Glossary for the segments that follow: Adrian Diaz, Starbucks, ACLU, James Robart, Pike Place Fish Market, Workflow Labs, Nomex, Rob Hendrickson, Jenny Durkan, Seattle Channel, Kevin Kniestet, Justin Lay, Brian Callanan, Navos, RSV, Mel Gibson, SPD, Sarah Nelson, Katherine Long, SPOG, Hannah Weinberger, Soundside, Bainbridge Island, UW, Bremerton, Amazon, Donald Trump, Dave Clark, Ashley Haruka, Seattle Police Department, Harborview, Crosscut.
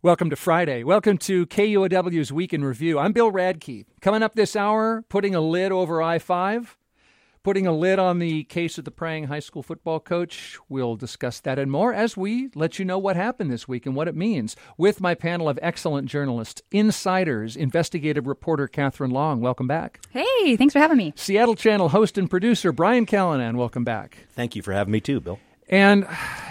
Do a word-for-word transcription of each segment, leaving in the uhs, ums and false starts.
Welcome to Friday. Welcome to K U O W's Week in Review. I'm Bill Radke. Coming up this hour, putting a lid over I five, putting a lid on the case of the praying high school football coach. We'll discuss that and more as we let you know what happened this week and what it means with my panel of excellent journalists, insiders, investigative reporter Katherine Long. Welcome back. Hey, thanks for having me. Seattle Channel host and producer Brian Callanan. Welcome back. Thank you for having me too, Bill. And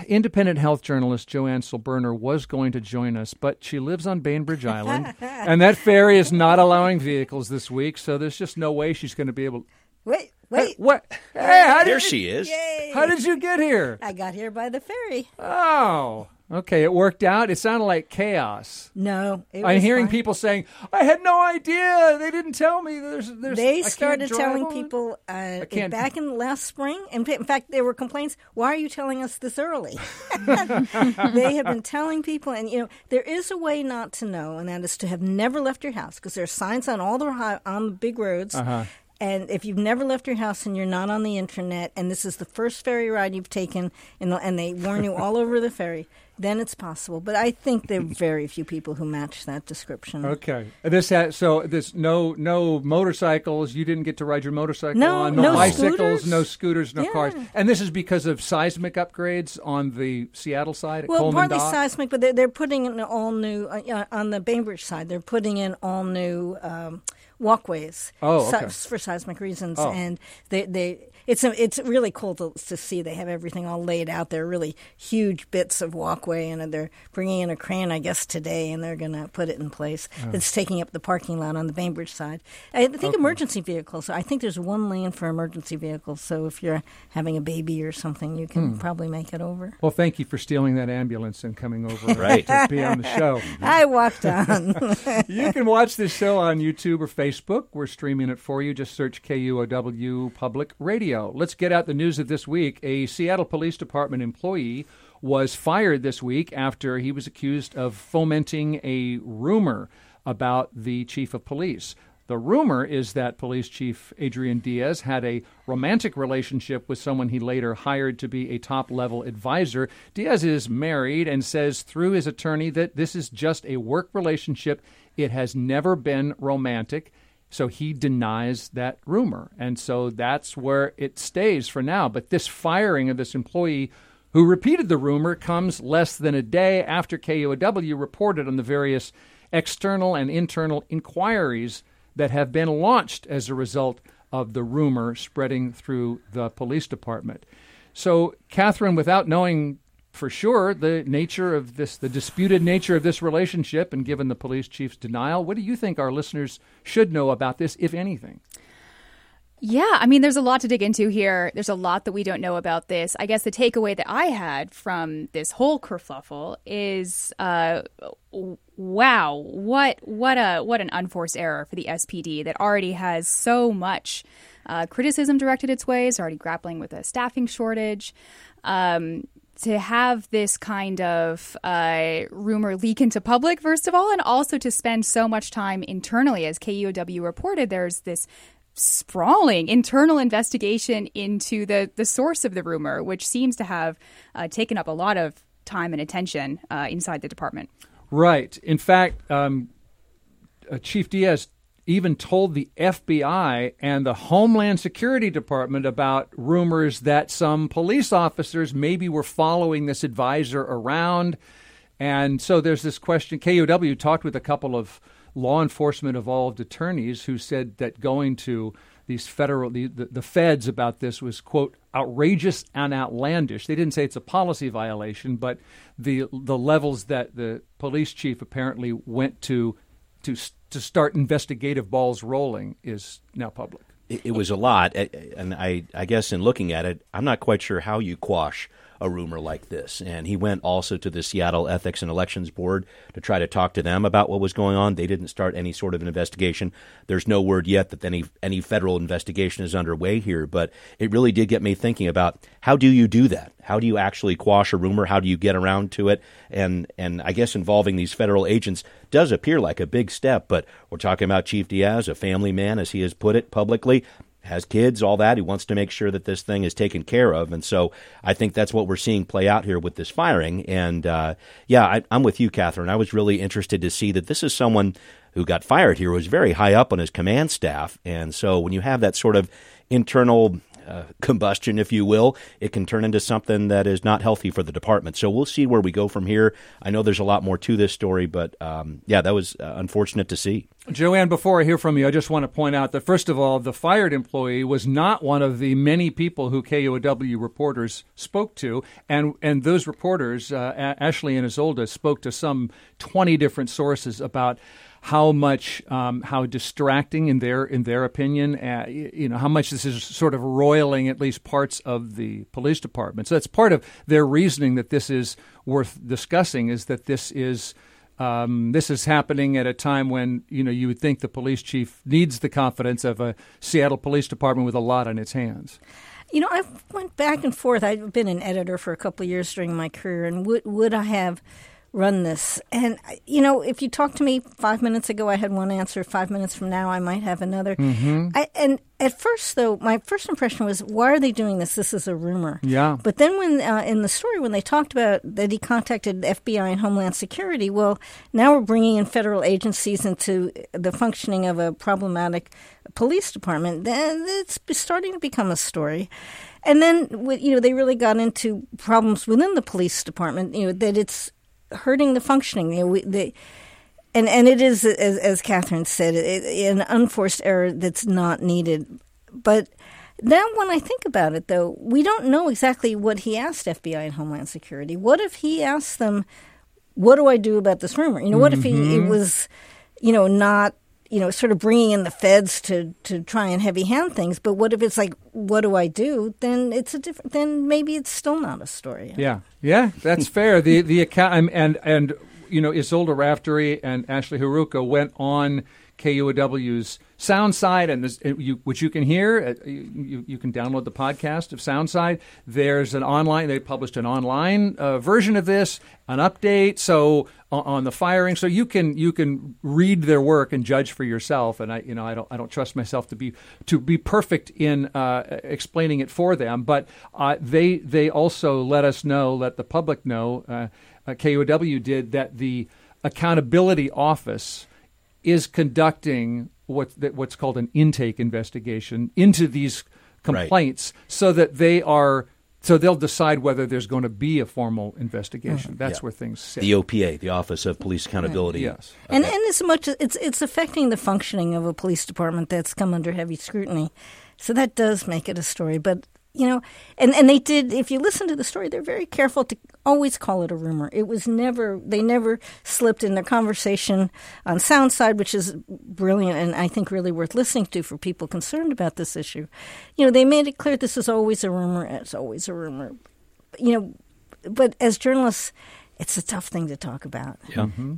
independent health journalist Joanne Silberner was going to join us, but she lives on Bainbridge Island, and that ferry is not allowing vehicles this week, so there's just no way she's going to be able to... Wait, wait. Hey, what? Hey, how did there you... she is. Yay. How did you get here? I got here by the ferry. Oh, okay. It worked out. It sounded like chaos. No, it was I'm hearing fine. People saying, I had no idea. They didn't tell me. There's, there's, they started telling on. people uh, back in last spring. And in fact, there were complaints. Why are you telling us this early? They have been telling people. And, you know, there is a way not to know, and that is to have never left your house, because there are signs on all the high, on the big roads. Uh-huh. And if you've never left your house and you're not on the internet, and this is the first ferry ride you've taken, and, the, and they warn you all over the ferry, then it's possible. But I think there are very few people who match that description. Okay. This ha- so this no no motorcycles. You didn't get to ride your motorcycle no, on. No, no bicycles, scooters. no scooters, no yeah. cars. And this is because of seismic upgrades on the Seattle side at well, Coleman Dock? Well, partly seismic, but they're, they're putting in all new, uh, on the Bainbridge side, they're putting in all new... Um, walkways oh, okay. se- for seismic reasons, oh. and they, they it's a, it's really cool to, to see. They have everything all laid out. They're really huge bits of walkway, and they're bringing in a crane, I guess, today, and they're going to put it in place. Oh. It's taking up the parking lot on the Bainbridge side. I think okay. emergency vehicles. I think there's one lane for emergency vehicles, so if you're having a baby or something, you can hmm. probably make it over. Well, thank you for stealing that ambulance and coming over right. to be on the show. I walked on. You can watch this show on YouTube or Facebook. Facebook. We're streaming it for you. Just search K U O W Public Radio. Let's get out the news of this week. A Seattle Police Department employee was fired this week after he was accused of fomenting a rumor about the chief of police. The rumor is that Police Chief Adrian Diaz had a romantic relationship with someone he later hired to be a top-level advisor. Diaz is married and says through his attorney that this is just a work relationship. It has never been romantic. So he denies that rumor. And so that's where it stays for now. But this firing of this employee who repeated the rumor comes less than a day after K U O W reported on the various external and internal inquiries that have been launched as a result of the rumor spreading through the police department. So, Katherine, without knowing for sure the nature of this, the disputed nature of this relationship, and given the police chief's denial, what do you think our listeners should know about this, if anything? Yeah, I mean, there's a lot to dig into here. There's a lot that we don't know about this. I guess the takeaway that I had from this whole kerfuffle is, uh, wow, what what a what an unforced error for the S P D that already has so much uh, criticism directed its way. It's already grappling with a staffing shortage. Um, to have this kind of uh, rumor leak into public, first of all, and also to spend so much time internally, as K U O W reported, there's this sprawling internal investigation into the, the source of the rumor, which seems to have uh, taken up a lot of time and attention uh, inside the department. Right. In fact, um, uh, Chief Diaz even told the F B I and the Homeland Security Department about rumors that some police officers maybe were following this advisor around. And so there's this question. K U O W talked with a couple of law enforcement involved attorneys who said that going to these federal, the, the, the feds about this was, quote, outrageous and outlandish. They didn't say it's a policy violation, but the the levels that the police chief apparently went to to to start investigative balls rolling is now public. It, it was a lot. And I, I guess in looking at it, I'm not quite sure how you quash a rumor like this. And he went also to the Seattle Ethics and Elections Board to try to talk to them about what was going on. They didn't start any sort of an investigation. There's no word yet that any any federal investigation is underway here, but it really did get me thinking about how do you do that? How do you actually quash a rumor? How do you get around to it? And and I guess involving these federal agents does appear like a big step, but we're talking about Chief Diaz, a family man, as he has put it publicly, has kids, all that. He wants to make sure that this thing is taken care of. And so I think that's what we're seeing play out here with this firing. And uh, yeah, I, I'm with you, Katherine. I was really interested to see that this is someone who got fired here, was very high up on his command staff. And so when you have that sort of internal uh, combustion, if you will, it can turn into something that is not healthy for the department. So we'll see where we go from here. I know there's a lot more to this story, but um, yeah, that was uh, unfortunate to see. Joanne, before I hear from you, I just want to point out that, first of all, the fired employee was not one of the many people who K U O W reporters spoke to. And and those reporters, uh, Ashley and Isolde, spoke to some twenty different sources about how much, um, how distracting in their in their opinion, uh, you know, how much this is sort of roiling at least parts of the police department. So that's part of their reasoning that this is worth discussing, is that this is Um, this is happening at a time when, you know, you would think the police chief needs the confidence of a Seattle Police Department with a lot on its hands. You know, I went back and forth. I've been an editor for a couple of years during my career, and would would I have run this? And, you know, if you talked to me five minutes ago, I had one answer. Five minutes from now, I might have another. Mm-hmm. I, and at first, though, my first impression was, why are they doing this? This is a rumor. Yeah. But then when uh, in the story, when they talked about that he contacted the F B I and Homeland Security, well, now we're bringing in federal agencies into the functioning of a problematic police department. It's starting to become a story. And then, you know, they really got into problems within the police department, you know, that it's hurting the functioning. You know, we, they, and, and it is, as, as Katherine said, it, it, an unforced error that's not needed. But now when I think about it, though, we don't know exactly what he asked F B I and Homeland Security. What if he asked them, what do I do about this rumor? You know, what mm-hmm. if he it was, you know, not, you know, sort of bringing in the feds to, to try and heavy hand things. But what if it's like, what do I do? Then it's a different, then maybe it's still not a story. Yeah. Yeah, that's fair. The, the account and, and, you know, Isolde Raftery and Ashley Haruka went on K U O W's Soundside, and this, you, which you can hear, you, you can download the podcast of Soundside. There's an online, they published an online uh, version of this, an update, so on the firing, so you can you can read their work and judge for yourself. And I, you know, I don't I don't trust myself to be to be perfect in uh, explaining it for them, but uh, they they also let us know, let the public know, uh, uh, K U O W did, that the accountability office is conducting what what's called an intake investigation into these complaints, right, so that they are so they'll decide whether there's going to be a formal investigation. Mm-hmm. That's yeah. where things sit. The O P A, the Office of Police Accountability. Right. Yes, okay. and and as much as it's it's affecting the functioning of a police department that's come under heavy scrutiny, so that does make it a story. But you know, and, and they did, if you listen to the story, they're very careful to always call it a rumor. It was never, they never slipped in their conversation on Soundside, which is brilliant and I think really worth listening to for people concerned about this issue. You know, they made it clear this is always a rumor, it's always a rumor. You know, but as journalists, it's a tough thing to talk about. Yeah. Mm-hmm.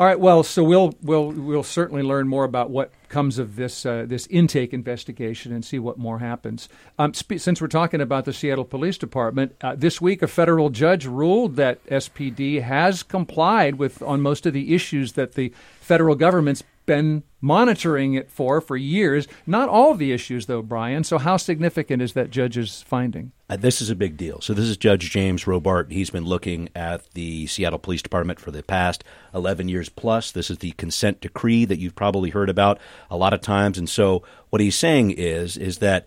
All right. Well, so we'll we'll we'll certainly learn more about what comes of this uh, this intake investigation and see what more happens. Um, sp- since we're talking about the Seattle Police Department, uh, this week a federal judge ruled that S P D has complied with on most of the issues that the federal government's been monitoring it for for years. Not all the issues, though, Brian. So how significant is that judge's finding? Uh, this is a big deal. So this is Judge James Robart. He's been looking at the Seattle Police Department for the past eleven years plus. This is the consent decree that you've probably heard about a lot of times. And so what he's saying is, is that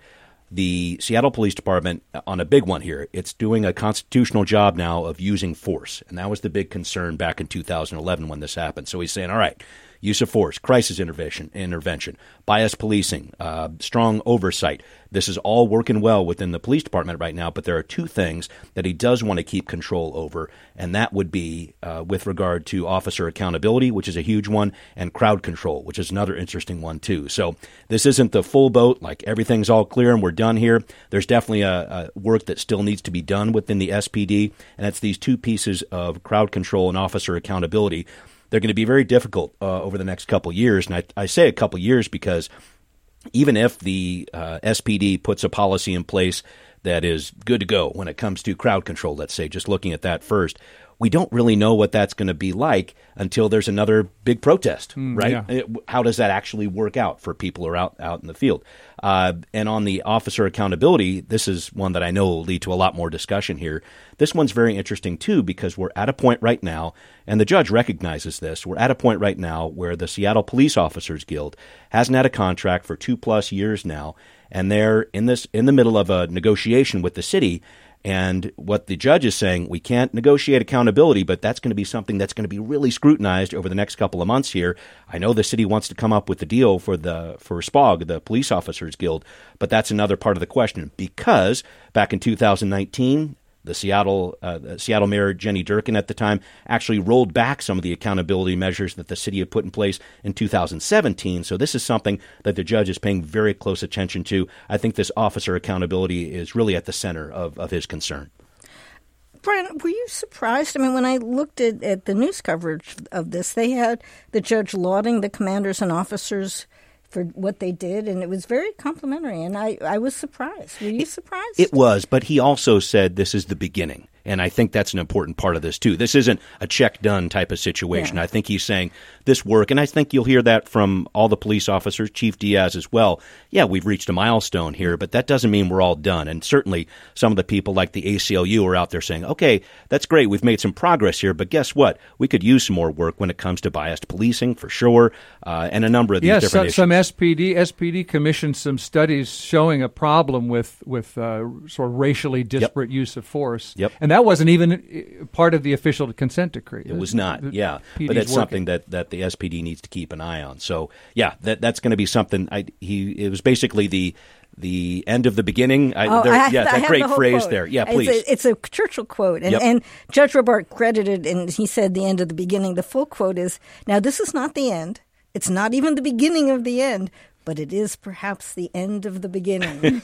the Seattle Police Department, on a big one here, it's doing a constitutional job now of using force. And that was the big concern back in two thousand eleven when this happened. So he's saying, all right, use of force, crisis intervention, intervention, bias policing, uh, strong oversight. This is all working well within the police department right now, but there are two things that he does want to keep control over, and that would be uh, with regard to officer accountability, which is a huge one, and crowd control, which is another interesting one too. So this isn't the full boat, like everything's all clear and we're done here. There's definitely a, a work that still needs to be done within the S P D, and that's these two pieces of crowd control and officer accountability. They're going to be very difficult uh, over the next couple years, and I, I say a couple years because even if the uh, S P D puts a policy in place that is good to go when it comes to crowd control, let's say, just looking at that first, we don't really know what that's going to be like until there's another big protest, mm, right? Yeah. It, how does that actually work out for people who are out, out in the field? Uh, and on the officer accountability, this is one that I know will lead to a lot more discussion here. This one's very interesting, too, because we're at a point right now, and the judge recognizes this, we're at a point right now where the Seattle Police Officers Guild hasn't had a contract for two-plus years now, and they're in this in the middle of a negotiation with the city. And what the judge is saying, we can't negotiate accountability, but that's going to be something that's going to be really scrutinized over the next couple of months here. I know the city wants to come up with a deal for the for S P O G, the Police Officers Guild, but that's another part of the question because back in two thousand nineteen, the Seattle uh, Seattle Mayor Jenny Durkan at the time actually rolled back some of the accountability measures that the city had put in place in two thousand seventeen. So this is something that the judge is paying very close attention to. I think this officer accountability is really at the center of, of his concern. Brian, were you surprised? I mean, when I looked at, at the news coverage of this, they had the judge lauding the commanders and officers for what they did, and it was very complimentary, and I, I was surprised. Were you surprised? It was, but he also said this is the beginning, and I think that's an important part of this, too. This isn't a check-done type of situation. Yeah. I think he's saying this work, and I think you'll hear that from all the police officers, Chief Diaz as well. Yeah, we've reached a milestone here, but that doesn't mean we're all done, and certainly some of the people like the A C L U are out there saying, okay, that's great, we've made some progress here, but guess what? We could use some more work when it comes to biased policing, for sure, uh, and a number of these yeah, different so, issues. S P D S P D commissioned some studies showing a problem with with uh, sort of racially disparate yep. use of force. Yep. And that wasn't even part of the official consent decree. It was not, the, yeah. P D's but it's working. something that, that the S P D needs to keep an eye on. So, yeah, that that's going to be something. I, he It was basically the the end of the beginning. I, oh, there, I yeah, that great the phrase quote. there. Yeah, please. It's a, it's a Churchill quote. And, yep. and Judge Robart credited, and he said the end of the beginning. The full quote is, now this is not the end. It's not even the beginning of the end, but it is perhaps the end of the beginning.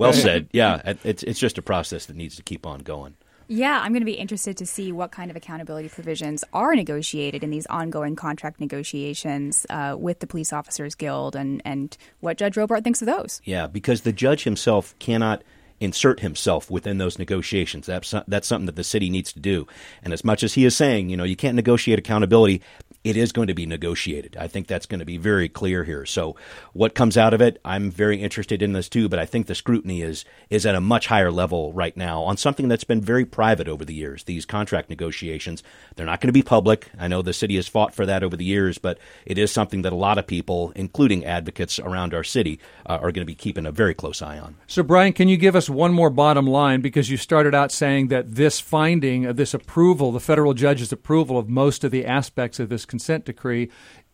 Well said. Yeah, it's it's just a process that needs to keep on going. Yeah, I'm going to be interested to see what kind of accountability provisions are negotiated in these ongoing contract negotiations uh, with the Police Officers Guild and, and what Judge Robart thinks of those. Yeah, because the judge himself cannot insert himself within those negotiations. That's, that's something that the city needs to do. And as much as he is saying, you know, you can't negotiate accountability, it is going to be negotiated. I think that's going to be very clear here. So what comes out of it, I'm very interested in this too, but I think the scrutiny is is at a much higher level right now on something that's been very private over the years, these contract negotiations. They're not going to be public. I know the city has fought for that over the years, but it is something that a lot of people, including advocates around our city, uh, are going to be keeping a very close eye on. So, Brian, can you give us one more bottom line? Because you started out saying that this finding, of this approval, the federal judge's approval of most of the aspects of this consent decree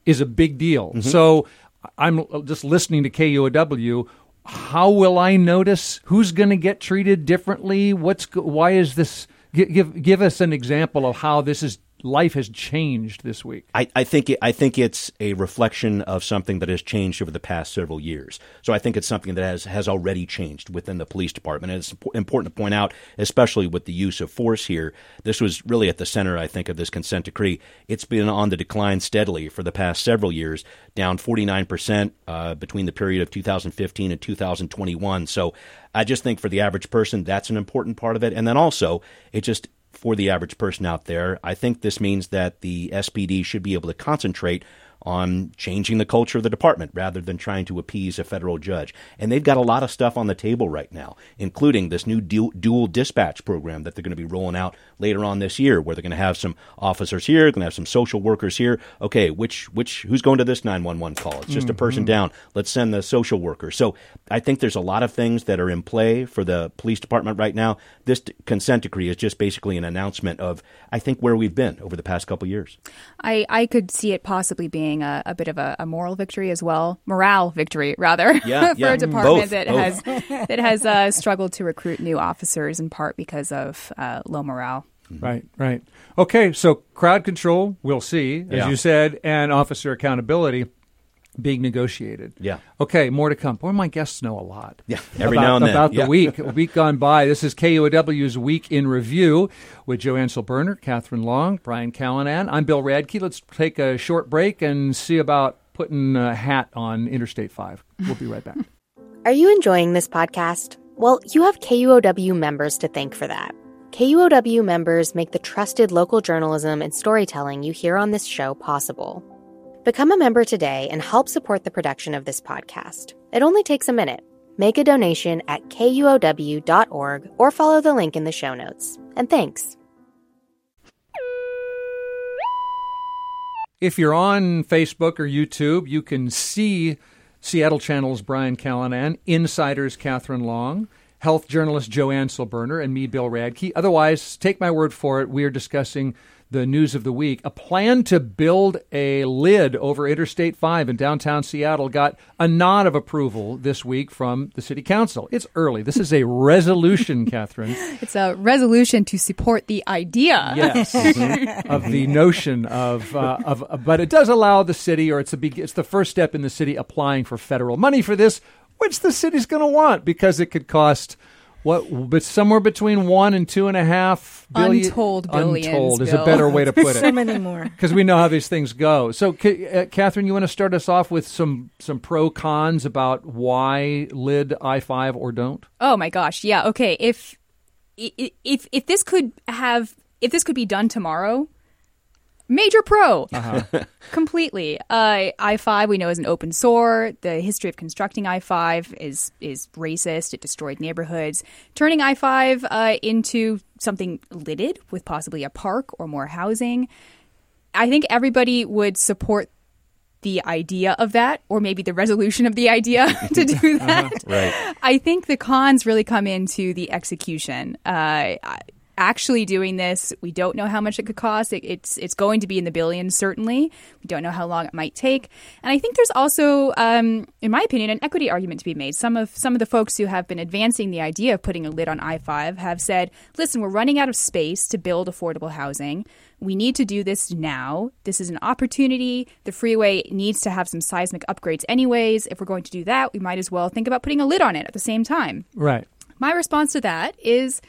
is a big deal. Mm-hmm. So I'm just listening to K U O W. How will I notice who's going to get treated differently? What's why is this? Give give us an example of how this is. Life has changed this week. I, I think it, I think it's a reflection of something that has changed over the past several years. So I think it's something that has, has already changed within the police department. And it's important to point out, especially with the use of force here, this was really at the center, I think, of this consent decree. It's been on the decline steadily for the past several years, down forty-nine percent uh, between the period of two thousand fifteen and two thousand twenty-one. So I just think for the average person, that's an important part of it. And then also, it just for the average person out there, I think this means that the S P D should be able to concentrate on changing the culture of the department rather than trying to appease a federal judge. And they've got a lot of stuff on the table right now, including this new du- dual dispatch program that they're going to be rolling out later on this year, where they're going to have some officers here, they're going to have some social workers here. Okay, which which who's going to this nine one one call? It's just mm-hmm. a person down. Let's send the social worker. So I think there's a lot of things that are in play for the police department right now. This d- consent decree is just basically an announcement of, I think, where we've been over the past couple years. I, I could see it possibly being seeing a, a bit of a, a moral victory as well, morale victory rather, yeah, for yeah. a department both, that both. has that has uh, struggled to recruit new officers in part because of uh, low morale. Right, right. Okay, so crowd control, we'll see, as yeah. you said, and officer accountability being negotiated. Yeah. Okay, more to come. Boy, my guests know a lot. Yeah, every about, now and then. About yeah. the week, a week gone by. This is K U O W's Week in Review with Joanne Silberner, Katherine Long, Brian Callanan. I'm Bill Radke. Let's take a short break and see about putting a hat on Interstate five. We'll be right back. Are you enjoying this podcast? Well, you have K U O W members to thank for that. K U O W members make the trusted local journalism and storytelling you hear on this show possible. Become a member today and help support the production of this podcast. It only takes a minute. Make a donation at K U O W dot org or follow the link in the show notes. And thanks. If you're on Facebook or YouTube, you can see Seattle Channel's Brian Callanan, Insider's Katherine Long, health journalist Joanne Silberner, and me, Bill Radke. Otherwise, take my word for it, we are discussing the news of the week. A plan to build a lid over Interstate five in downtown Seattle got a nod of approval this week from the City Council. It's early. This is a resolution, Katherine. It's a resolution to support the idea. Yes, of the notion of, uh, of, uh, but it does allow the city, or it's, a be- it's the first step in the city applying for federal money for this, which the city's going to want because it could cost what, but somewhere between one and two and a half billion. Untold billions. Untold is Bill. A better way to put it. So many more. Because we know how these things go. So, uh, Katherine, you want to start us off with some, some pro cons about why lid I five or don't? Oh my gosh, yeah. Okay, if if if this could have if this could be done tomorrow. Major pro, uh-huh. completely. Uh, I five, we know, is an open sore. The history of constructing I five is is racist. It destroyed neighborhoods. Turning I five uh, into something lidded with possibly a park or more housing, I think everybody would support the idea of that, or maybe the resolution of the idea to do that. Uh-huh. Right. I think the cons really come into the execution. Uh, I, Actually doing this, we don't know how much it could cost. It, it's it's going to be in the billions, certainly. We don't know how long it might take. And I think there's also, um, in my opinion, an equity argument to be made. Some of some of the folks who have been advancing the idea of putting a lid on I five have said, listen, we're running out of space to build affordable housing. We need to do this now. This is an opportunity. The freeway needs to have some seismic upgrades anyways. If we're going to do that, we might as well think about putting a lid on it at the same time. Right. My response to that is,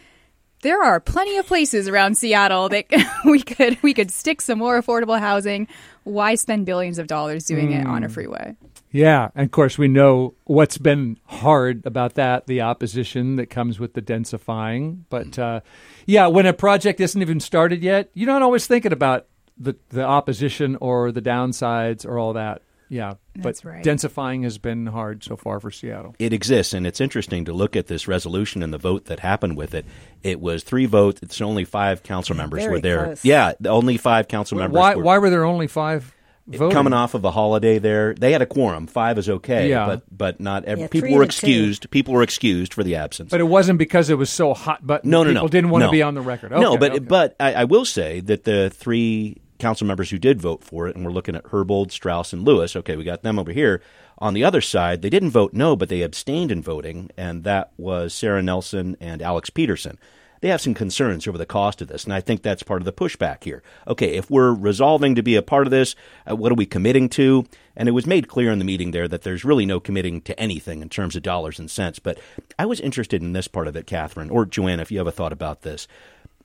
there are plenty of places around Seattle that we could we could stick some more affordable housing. Why spend billions of dollars doing mm. it on a freeway? Yeah, and of course we know what's been hard about that, the opposition that comes with the densifying. But uh, yeah, when a project isn't even started yet, you're not always thinking about the, the opposition or the downsides or all that. Yeah, That's but right. densifying has been hard so far for Seattle. It exists, and it's interesting to look at this resolution and the vote that happened with it. It was three votes. It's only five council members Very were there. Close. Yeah, only five council members why, were. Why were there only five voting? Coming off of a holiday there. They had a quorum. Five is okay, yeah. but, but not every. Yeah, people were excused. Two. People were excused for the absence. But it wasn't because it was so hot button. No, no, people no. People didn't want no. to be on the record. Okay, no, but, okay. but I, I will say that the three council members who did vote for it, and we're looking at Herbold, Strauss, and Lewis. Okay, we got them over here. On the other side, they didn't vote no, but they abstained in voting, and that was Sarah Nelson and Alex Peterson. They have some concerns over the cost of this, and I think that's part of the pushback here. Okay, if we're resolving to be a part of this, uh, what are we committing to? And it was made clear in the meeting there that there's really no committing to anything in terms of dollars and cents. But I was interested in this part of it, Katherine, or Joanne, if you have a thought about this.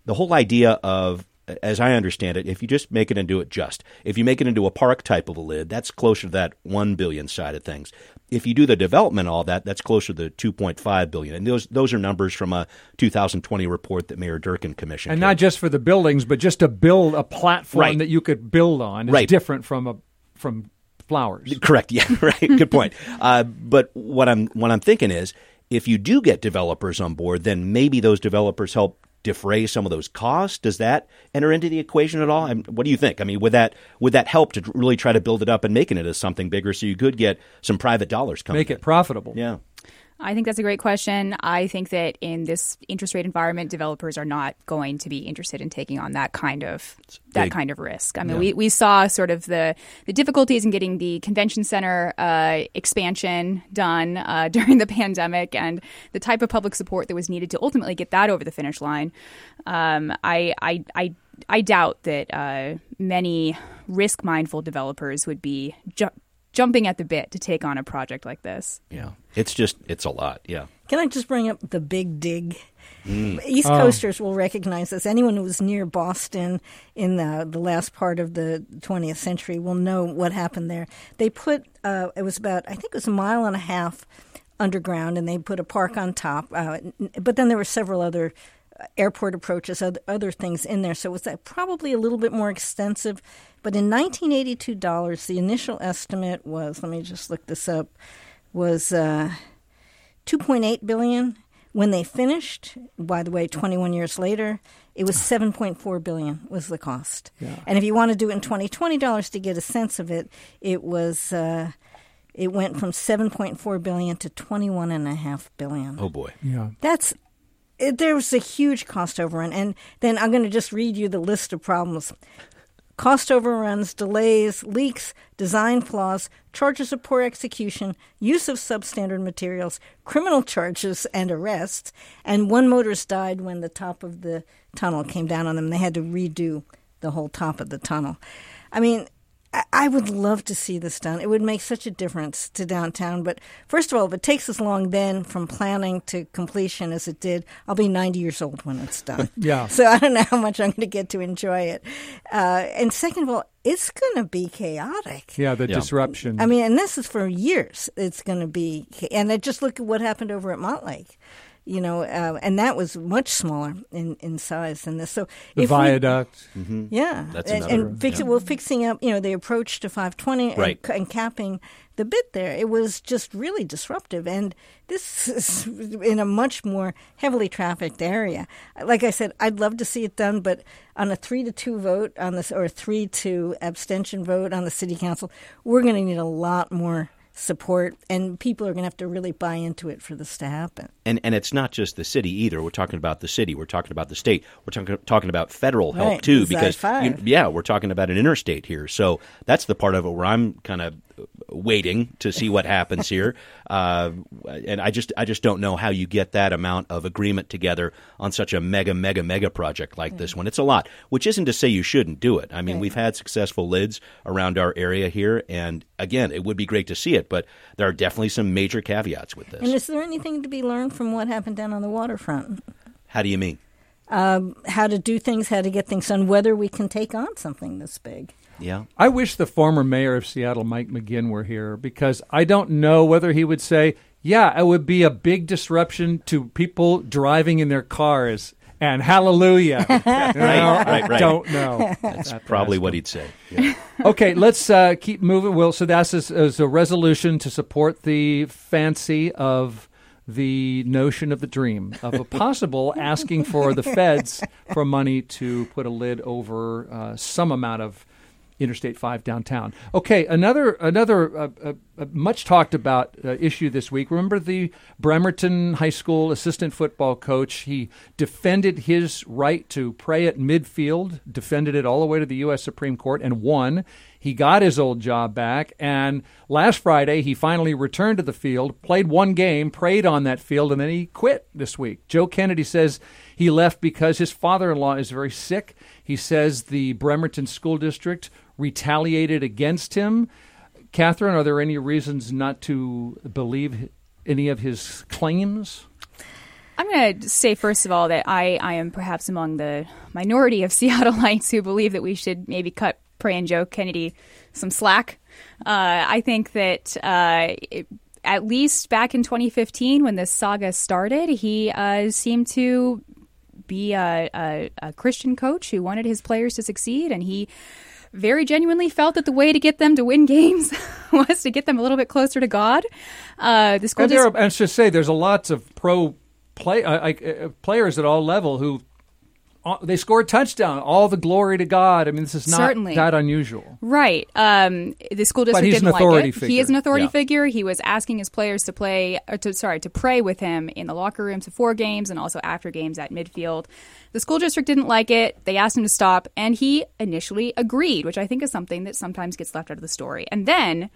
The whole idea of, as I understand it, if you just make it and do it just, if you make it into a park type of a lid, that's closer to that one billion side of things. If you do the development, all that, that's closer to two point five billion. And those those are numbers from a two thousand twenty report that Mayor Durkan commissioned. And here. Not just for the buildings, but just to build a platform right. that you could build on. It's right. different from a from flowers. Correct. Yeah. Right. Good point. Uh, but what I'm what I'm thinking is, if you do get developers on board, then maybe those developers help defray some of those costs? Does that enter into the equation at all? I mean, what do you think? I mean, would that would that help to really try to build it up and making it as something bigger so you could get some private dollars coming? Make it in? Profitable. Yeah. I think that's a great question. I think that in this interest rate environment, developers are not going to be interested in taking on that kind of that kind of risk. I mean, yeah. we, we saw sort of the, the difficulties in getting the convention center uh, expansion done uh, during the pandemic, and the type of public support that was needed to ultimately get that over the finish line. Um, I I I. I doubt that uh, many risk-mindful developers would be ju- jumping at the bit to take on a project like this. Yeah, it's just it's a lot. Yeah. Can I just bring up the big dig? Mm. East oh. Coasters will recognize this. Anyone who was near Boston in the, the last part of the twentieth century will know what happened there. They put uh, it was about I think it was a mile and a half underground, and they put a park on top. Uh, but then there were several other. Airport approaches, other things in there. So it was probably a little bit more extensive. But in nineteen eighty-two dollars, the initial estimate was, let me just look this up, was uh, two point eight billion dollars. When they finished, by the way, twenty-one years later, it was seven point four billion dollars was the cost. Yeah. And if you want to do it in twenty twenty dollars to get a sense of it, it was uh, it went from seven point four billion dollars to twenty-one point five billion dollars. Oh, boy. Yeah. That's... It, there was a huge cost overrun. And then I'm going to just read you the list of problems. Cost overruns, delays, leaks, design flaws, charges of poor execution, use of substandard materials, criminal charges and arrests. And one motorist died when the top of the tunnel came down on them. They had to redo the whole top of the tunnel. I mean, I, I would love to see this done. It would make such a difference to downtown. But first of all, if it takes as long then from planning to completion as it did, I'll be ninety years old when it's done. Yeah. So I don't know how much I'm going to get to enjoy it. Uh, and second of all, it's going to be chaotic. Yeah, the yeah. disruption. I mean, and this is for years. It's going to be – and I just look at what happened over at Montlake. You know, uh, and that was much smaller in, in size than this. So the if viaduct. We, mm-hmm. Yeah. That's and, another. And fix, yeah. Well, fixing up, you know, the approach to five twenty right. and, and capping the bit there. It was just really disruptive. And this is in a much more heavily trafficked area. Like I said, I'd love to see it done, but on a three to two vote on this, or a three to abstention vote on the city council, we're going to need a lot more support, and people are going to have to really buy into it for this to happen. And and it's not just the city either. We're talking about the city. We're talking about the state. We're talking talking about federal help right, too, because you, yeah, we're talking about an interstate here. So that's the part of it where I'm kind of waiting to see what happens here. Uh, and I just I just don't know how you get that amount of agreement together on such a mega mega mega project like right. this one. It's a lot, which isn't to say you shouldn't do it. I mean, right. we've had successful L I Ds around our area here, and again, it would be great to see it. But there are definitely some major caveats with this. And is there anything to be learned from what happened down on the waterfront? How do you mean? Um, how to do things, how to get things done, whether we can take on something this big. Yeah. I wish the former mayor of Seattle, Mike McGinn, were here, because I don't know whether he would say, yeah, it would be a big disruption to people driving in their cars. And hallelujah. right, right, right. I don't know. That's, That's probably what he'd say. Yeah. Okay, let's uh, keep moving. Well, so that's is, is a resolution to support the fancy of the notion of the dream of a possible asking for the feds for money to put a lid over uh, some amount of Interstate five downtown. Okay, another another uh, uh, much talked about uh, issue this week. Remember the Bremerton High School assistant football coach? He defended his right to pray at midfield, defended it all the way to the U S Supreme Court, and won. He got his old job back, and last Friday he finally returned to the field, played one game, prayed on that field, and then he quit this week. Joe Kennedy says he left because his father-in-law is very sick. He says the Bremerton School District retaliated against him. Katherine, are there any reasons not to believe any of his claims? I'm going to say, first of all, that I, I am perhaps among the minority of Seattleites who believe that we should maybe cut Pray and Joe Kennedy some slack. Uh, I think that uh, it, at least back in twenty fifteen when this saga started, he uh, seemed to be a, a, a Christian coach who wanted his players to succeed, and he very genuinely felt that the way to get them to win games was to get them a little bit closer to God. Uh, the school and there, dis- I should say, there's a lots of pro play uh, uh, players at all level who they score a touchdown. All the glory to God. I mean, this is not Certainly. that unusual. Right. Um, the school district didn't like it. But he's an authority figure. He is an authority yeah. figure. He was asking his players to play, or to, sorry, to pray with him in the locker rooms before games and also after games at midfield. The school district didn't like it. They asked him to stop, and he initially agreed, which I think is something that sometimes gets left out of the story. And then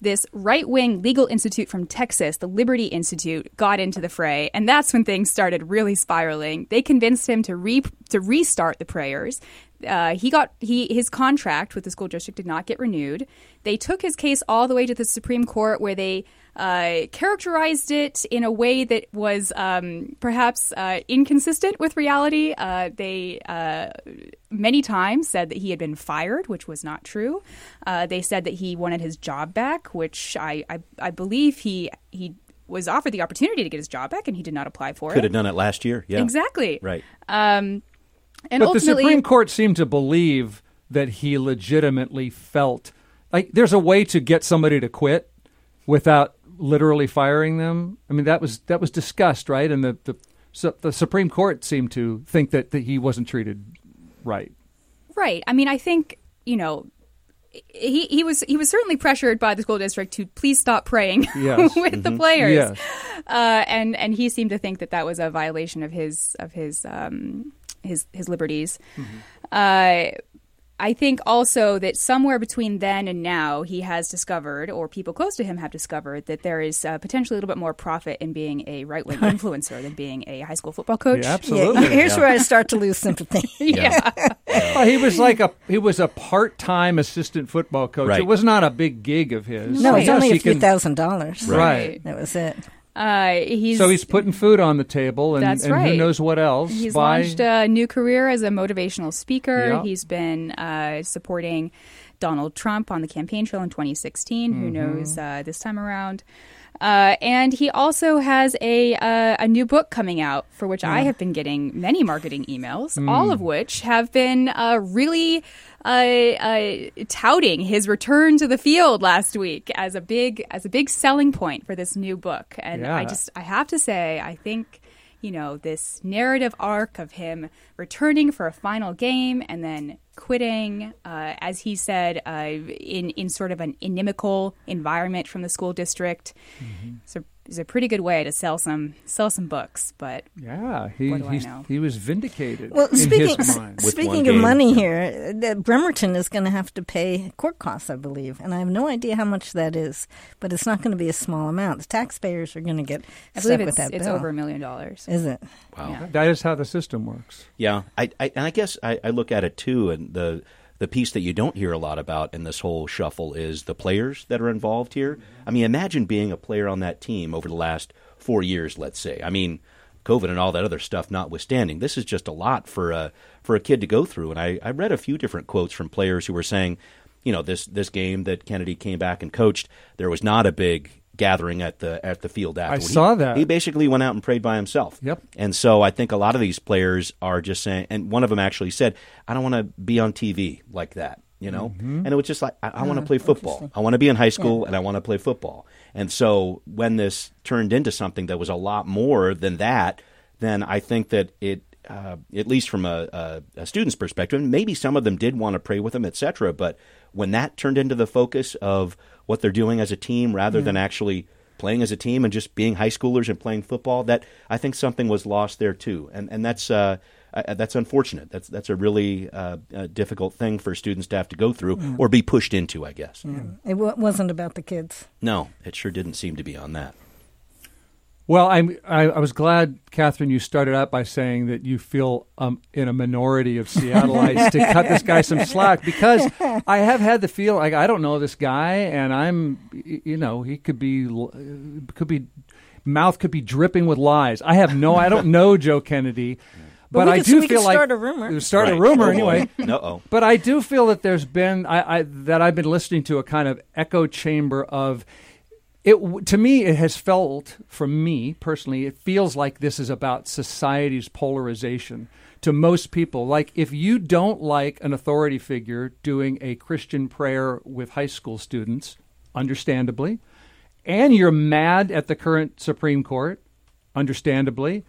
this right-wing legal institute from Texas, the Liberty Institute, got into the fray, and that's when things started really spiraling. They convinced him to re- to restart the prayers. Uh, he got he his contract with the school district did not get renewed. They took his case all the way to the Supreme Court, where they uh, characterized it in a way that was um, perhaps uh, inconsistent with reality. Uh, they uh, many times said that he had been fired, which was not true. Uh, they said that he wanted his job back, which I I, I believe he he. was offered the opportunity to get his job back, and he did not apply for it. Could have done it last year. Yeah, exactly. Right. Um, and but the Supreme Court seemed to believe that he legitimately felt like there's a way to get somebody to quit without literally firing them. I mean, that was that was discussed, right? And the the, so the Supreme Court seemed to think that, that he wasn't treated right. Right. I mean, I think, you know, He he was he was certainly pressured by the school district to please stop praying yes. with mm-hmm. the players, yes. uh, and and he seemed to think that that was a violation of his of his um, his his liberties. Mm-hmm. Uh, I think also that somewhere between then and now, he has discovered, or people close to him have discovered, that there is uh, potentially a little bit more profit in being a right-wing influencer than being a high school football coach. Yeah, absolutely. Yeah, here's yeah. where I start to lose sympathy. yeah. yeah. Well, he was like a he was a part-time assistant football coach. Right. It was not a big gig of his. No, so it was yes, only a few can... thousand dollars. Right. right. That was it. Uh, he's, so he's putting food on the table, and, that's and right. who knows what else. He's by... launched a new career as a motivational speaker. Yeah. He's been uh, supporting Donald Trump on the campaign trail in twenty sixteen. Mm-hmm. Who knows uh, this time around. Uh, and he also has a uh, a new book coming out, for which yeah. I have been getting many marketing emails, mm. all of which have been uh, really uh, uh, touting his return to the field last week as a big as a big selling point for this new book. And yeah. I just I have to say, I think, you know, this narrative arc of him returning for a final game and then quitting, uh, as he said, uh, in, in sort of an inimical environment from the school district. Mm-hmm. So it's a pretty good way to sell some sell some books. But yeah, he what do I know? He was vindicated. Well, in speaking his mind. speaking of game. money here, Bremerton is going to have to pay court costs, I believe, and I have no idea how much that is. But it's not going to be a small amount. The taxpayers are going to get I stuck with that bill. It's over a million dollars. Is it? Wow, yeah. That is how the system works. Yeah, I, I and I guess I, I look at it too, and the. The piece that you don't hear a lot about in this whole shuffle is the players that are involved here. I mean, imagine being a player on that team over the last four years, let's say. I mean, COVID and all that other stuff notwithstanding, this is just a lot for a, for a kid to go through. And I, I read a few different quotes from players who were saying, you know, this this game that Kennedy came back and coached, there was not a big gathering at the at the field afterwards. I he, saw that. He basically went out and prayed by himself. Yep. And so I think a lot of these players are just saying, and one of them actually said, I don't want to be on T V like that, you know? Mm-hmm. And it was just like, I, I yeah, want to play football. I want to be in high school, yeah. and I want to play football. And so when this turned into something that was a lot more than that, then I think that it, uh, at least from a, a, a student's perspective, maybe some of them did want to pray with them, et cetera, but when that turned into the focus of what they're doing as a team rather yeah. than actually playing as a team and just being high schoolers and playing football, that I think something was lost there too. And and that's uh, uh, that's unfortunate. That's that's a really uh, uh, difficult thing for students to have to go through yeah. or be pushed into, I guess. Yeah. It w- wasn't about the kids. No, it sure didn't seem to be on that. Well, I'm, I I was glad, Katherine, you started out by saying that you feel um, in a minority of Seattleites to cut this guy some slack, because I have had the feel like I don't know this guy, and I'm, you know, he could be, could be, mouth could be dripping with lies. I have no, I don't know Joe Kennedy, but, but I could, do we feel like start a rumor, start right. a rumor anyway. No, but I do feel that there's been I, I that I've been listening to a kind of echo chamber of. It to me, it has felt, from me personally, it feels like this is about society's polarization to most people. Like, if you don't like an authority figure doing a Christian prayer with high school students, understandably, and you're mad at the current Supreme Court, understandably,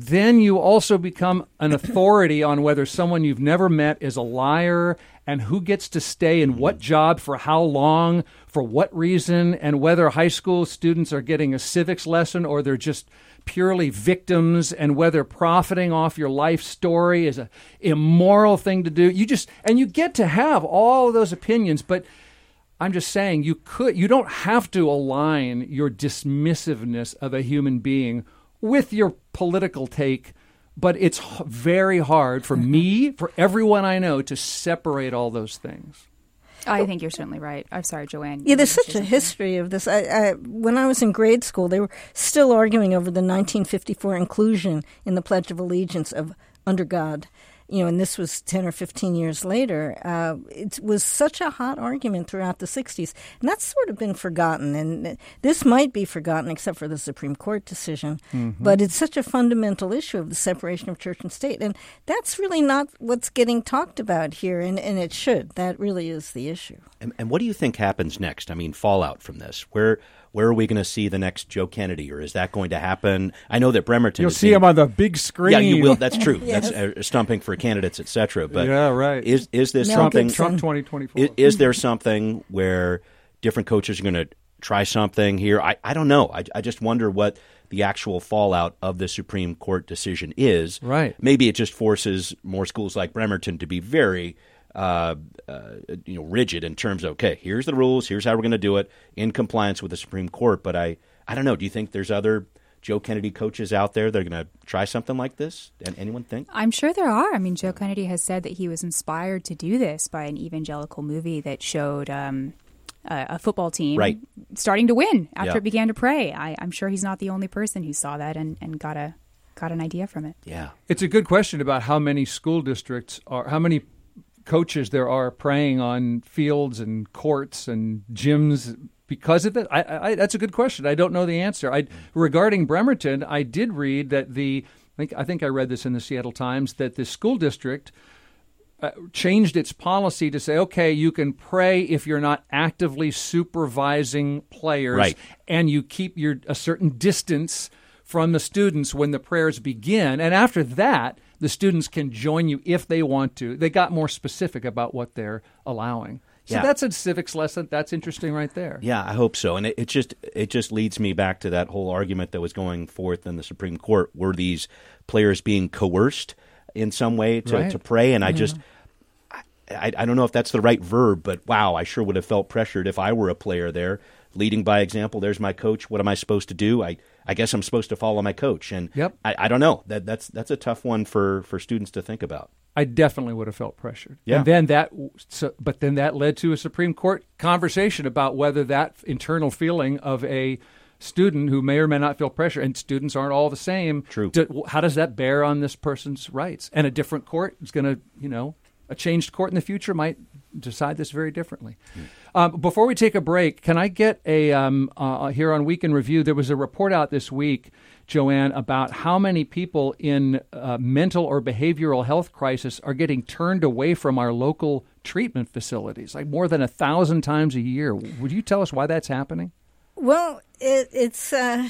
then you also become an authority on whether someone you've never met is a liar and who gets to stay in what job for how long, for what reason, and whether high school students are getting a civics lesson or they're just purely victims, and whether profiting off your life story is an immoral thing to do. You just, and you get to have all of those opinions, but I'm just saying you could, you don't have to align your dismissiveness of a human being with your political take, but it's very hard for me, for everyone I know, to separate all those things. Oh, I think you're certainly right. I'm sorry, Joanne. Yeah, there's such a history of this. I, I, when I was in grade school, they were still arguing over the nineteen fifty-four inclusion in the Pledge of Allegiance of "under God." You know, and this was ten or fifteen years later. Uh, it was such a hot argument throughout the sixties. And that's sort of been forgotten. And this might be forgotten except for the Supreme Court decision. Mm-hmm. But it's such a fundamental issue of the separation of church and state. And that's really not what's getting talked about here, and, and it should. That really is the issue. And, and what do you think happens next? I mean, fallout from this. Where Where are we going to see the next Joe Kennedy, or is that going to happen? I know that Bremerton. You'll see being, him on the big screen. Yeah, you will. That's true. Yes. That's uh, stumping for candidates, et cetera. But yeah, right. Is is this Mel something? Gibson. Trump twenty twenty-four. Is, is there something where different coaches are going to try something here? I, I don't know. I, I just wonder what the actual fallout of the Supreme Court decision is. Right. Maybe it just forces more schools like Bremerton to be very Uh, uh, you know, rigid in terms of, okay, here's the rules, here's how we're going to do it in compliance with the Supreme Court. But I, I don't know. Do you think there's other Joe Kennedy coaches out there that are going to try something like this? And anyone think? I'm sure there are. I mean, Joe Kennedy has said that he was inspired to do this by an evangelical movie that showed um, a, a football team right. starting to win after yeah. it began to pray. I, I'm sure he's not the only person who saw that and, and got a got an idea from it. Yeah, it's a good question about how many school districts are, how many coaches there are preying on fields and courts and gyms because of it. I, I, that's a good question. I don't know the answer. I, regarding Bremerton, I did read that the I think I think I read this in the Seattle Times that the school district uh, changed its policy to say, okay, you can pray if you're not actively supervising players, right. and you keep your a certain distance from the students when the prayers begin, and after that, the students can join you if they want to. They got more specific about what they're allowing. So yeah. that's a civics lesson. That's interesting right there. Yeah, I hope so. And it, it just it just leads me back to that whole argument that was going forth in the Supreme Court. Were these players being coerced in some way to, right. to pray? And I yeah. just, I, I don't know if that's the right verb, but wow, I sure would have felt pressured if I were a player there. Leading by example, there's my coach. What am I supposed to do? I I guess I'm supposed to follow my coach. And yep. I, I don't know. That That's that's a tough one for, for students to think about. I definitely would have felt pressured. Yeah. And then that, so, but then that led to a Supreme Court conversation about whether that internal feeling of a student who may or may not feel pressure, and students aren't all the same. True. Do, how does that bear on this person's rights? And a different court is going to, you know, a changed court in the future might decide this very differently. Mm. Um, before we take a break, can I get a, um, uh, here on Week in Review, there was a report out this week, Joanne, about how many people in uh, mental or behavioral health crisis are getting turned away from our local treatment facilities, like more than a thousand times a year. Would you tell us why that's happening? Well, it, it's... Uh...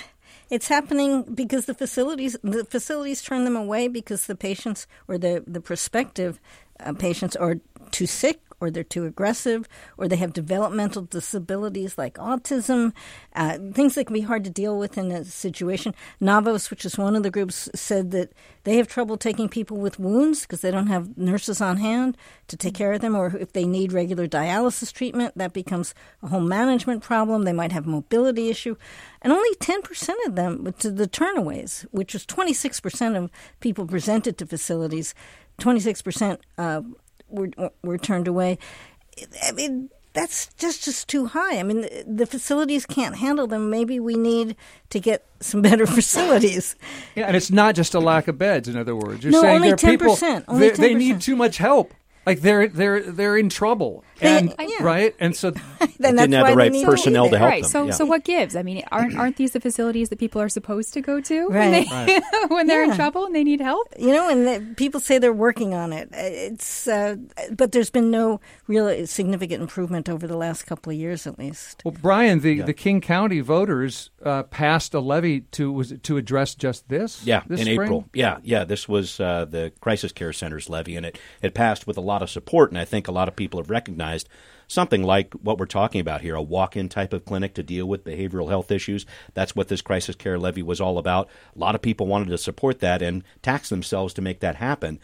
It's happening because the facilities the facilities turn them away because the patients or the, the prospective uh, patients are too sick or they're too aggressive or they have developmental disabilities like autism, uh, things that can be hard to deal with in a situation. Navos, which is one of the groups, said that they have trouble taking people with wounds because they don't have nurses on hand to take care of them, or if they need regular dialysis treatment, that becomes a home management problem. They might have a mobility issue. And only ten percent of them, to the turnaways, which is twenty-six percent of people presented to facilities, twenty-six percent uh, were, were turned away. I mean, that's just, just too high. I mean, the, the facilities can't handle them. Maybe we need to get some better facilities. Yeah, and it's not just a lack of beds, in other words. You're no, saying only there are ten percent. People, only they, ten percent. They need too much help. Like they're they're they're in trouble, and yeah. right, and so then that's didn't have the right personnel to help right. them. So yeah. so what gives? I mean, aren't aren't these the facilities that people are supposed to go to right. when, they, right. when they're yeah. in trouble and they need help? You know, and the, people say they're working on it. It's uh, but there's been no real significant improvement over the last couple of years, at least. Well, Brian, the, yeah. the King County voters uh, passed a levy to was it to address just this. Yeah, this in spring? April. Yeah, yeah. This was uh, the Crisis Care Center's levy, and it it passed with a lot of support, and I think a lot of people have recognized something like what we're talking about here, a walk-in type of clinic to deal with behavioral health issues. That's what this crisis care levy was all about. A lot of people wanted to support that and tax themselves to make that happen.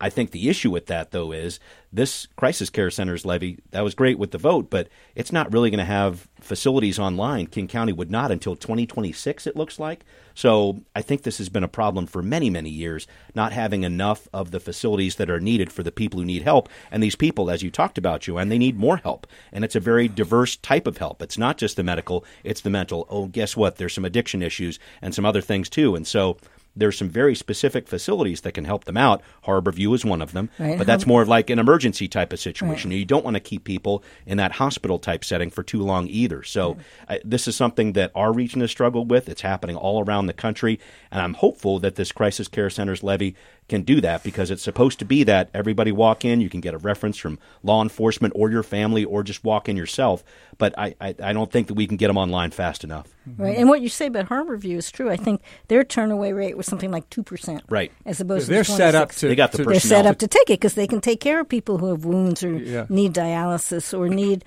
I think the issue with that, though, is this crisis care center's levy, that was great with the vote, but it's not really going to have facilities online. King County would not until twenty twenty-six, it looks like. So I think this has been a problem for many, many years, not having enough of the facilities that are needed for the people who need help. And these people, as you talked about, Joanne, they need more help. And it's a very diverse type of help. It's not just the medical, it's the mental. Oh, guess what? There's some addiction issues and some other things, too. And so there's some very specific facilities that can help them out. Harborview is one of them, right. but that's more of like an emergency type of situation. Right. You don't want to keep people in that hospital type setting for too long either. So right. I, this is something that our region has struggled with. It's happening all around the country, and I'm hopeful that this Crisis Care Center's levy can do that, because it's supposed to be that everybody walk in, you can get a reference from law enforcement or your family, or just walk in yourself. But I, I, I don't think that we can get them online fast enough. Right. And what you say about Harborview is true. I think their turnaway rate was something like two percent. Right. As opposed to they're set up to, they got the personnel. They're set up to take it because they can take care of people who have wounds or yeah. need dialysis or need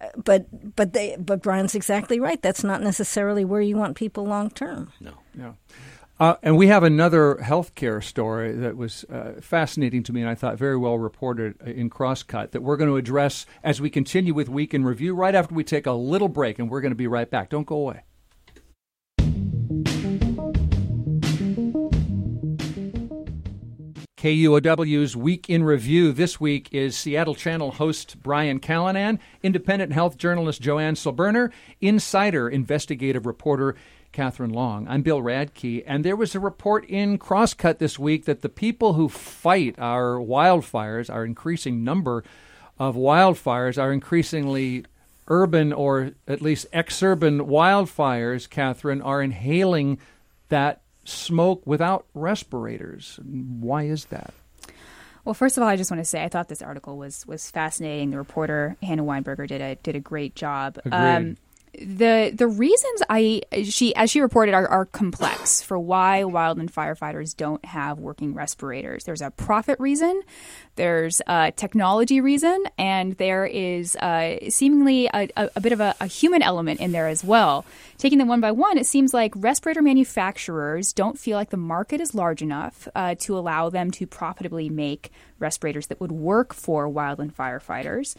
uh, but but they but Brian's exactly right. That's not necessarily where you want people long term. No. Yeah. Uh, and we have another healthcare story that was uh, fascinating to me, and I thought very well reported in Crosscut, that we're going to address as we continue with Week in Review right after we take a little break, and we're going to be right back. Don't go away. K U O W's Week in Review this week is Seattle Channel host Brian Callanan, independent health journalist Joanne Silberner, Insider investigative reporter Katherine Long. I'm Bill Radke, and there was a report in Crosscut this week that the people who fight our wildfires, our increasing number of wildfires, are increasingly urban or at least exurban wildfires, Katherine, are inhaling that smoke without respirators. Why is that? Well, first of all, I just want to say I thought this article was was fascinating. The reporter, Hannah Weinberger, did a did a great job. Agreed. Um, The the reasons I she as she reported are, are complex for why wildland and firefighters don't have working respirators. There's a profit reason, there's a technology reason, and there is uh, seemingly a, a, a bit of a, a human element in there as well. Taking them one by one, it seems like respirator manufacturers don't feel like the market is large enough uh, to allow them to profitably make respirators that would work for wildland firefighters.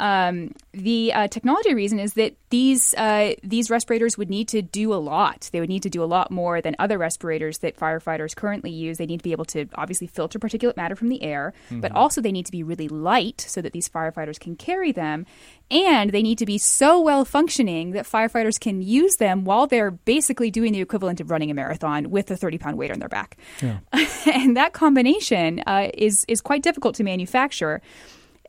Um, the uh, technology reason is that these uh, these respirators would need to do a lot. They would need to do a lot more than other respirators that firefighters currently use. They need to be able to obviously filter particulate matter from the air, mm-hmm. but also they need to be really light so that these firefighters can carry them. And they need to be so well functioning that firefighters can use them while they're basically doing the equivalent of running a marathon with a thirty-pound weight on their back. Yeah. And that combination uh, is is quite difficult to manufacture.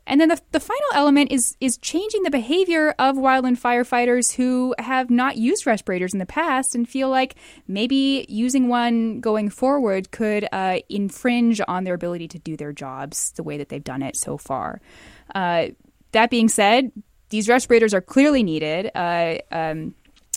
And then the, the final element is is changing the behavior of wildland firefighters who have not used respirators in the past and feel like maybe using one going forward could uh, infringe on their ability to do their jobs the way that they've done it so far. Uh, that being said, these respirators are clearly needed. Uh, um,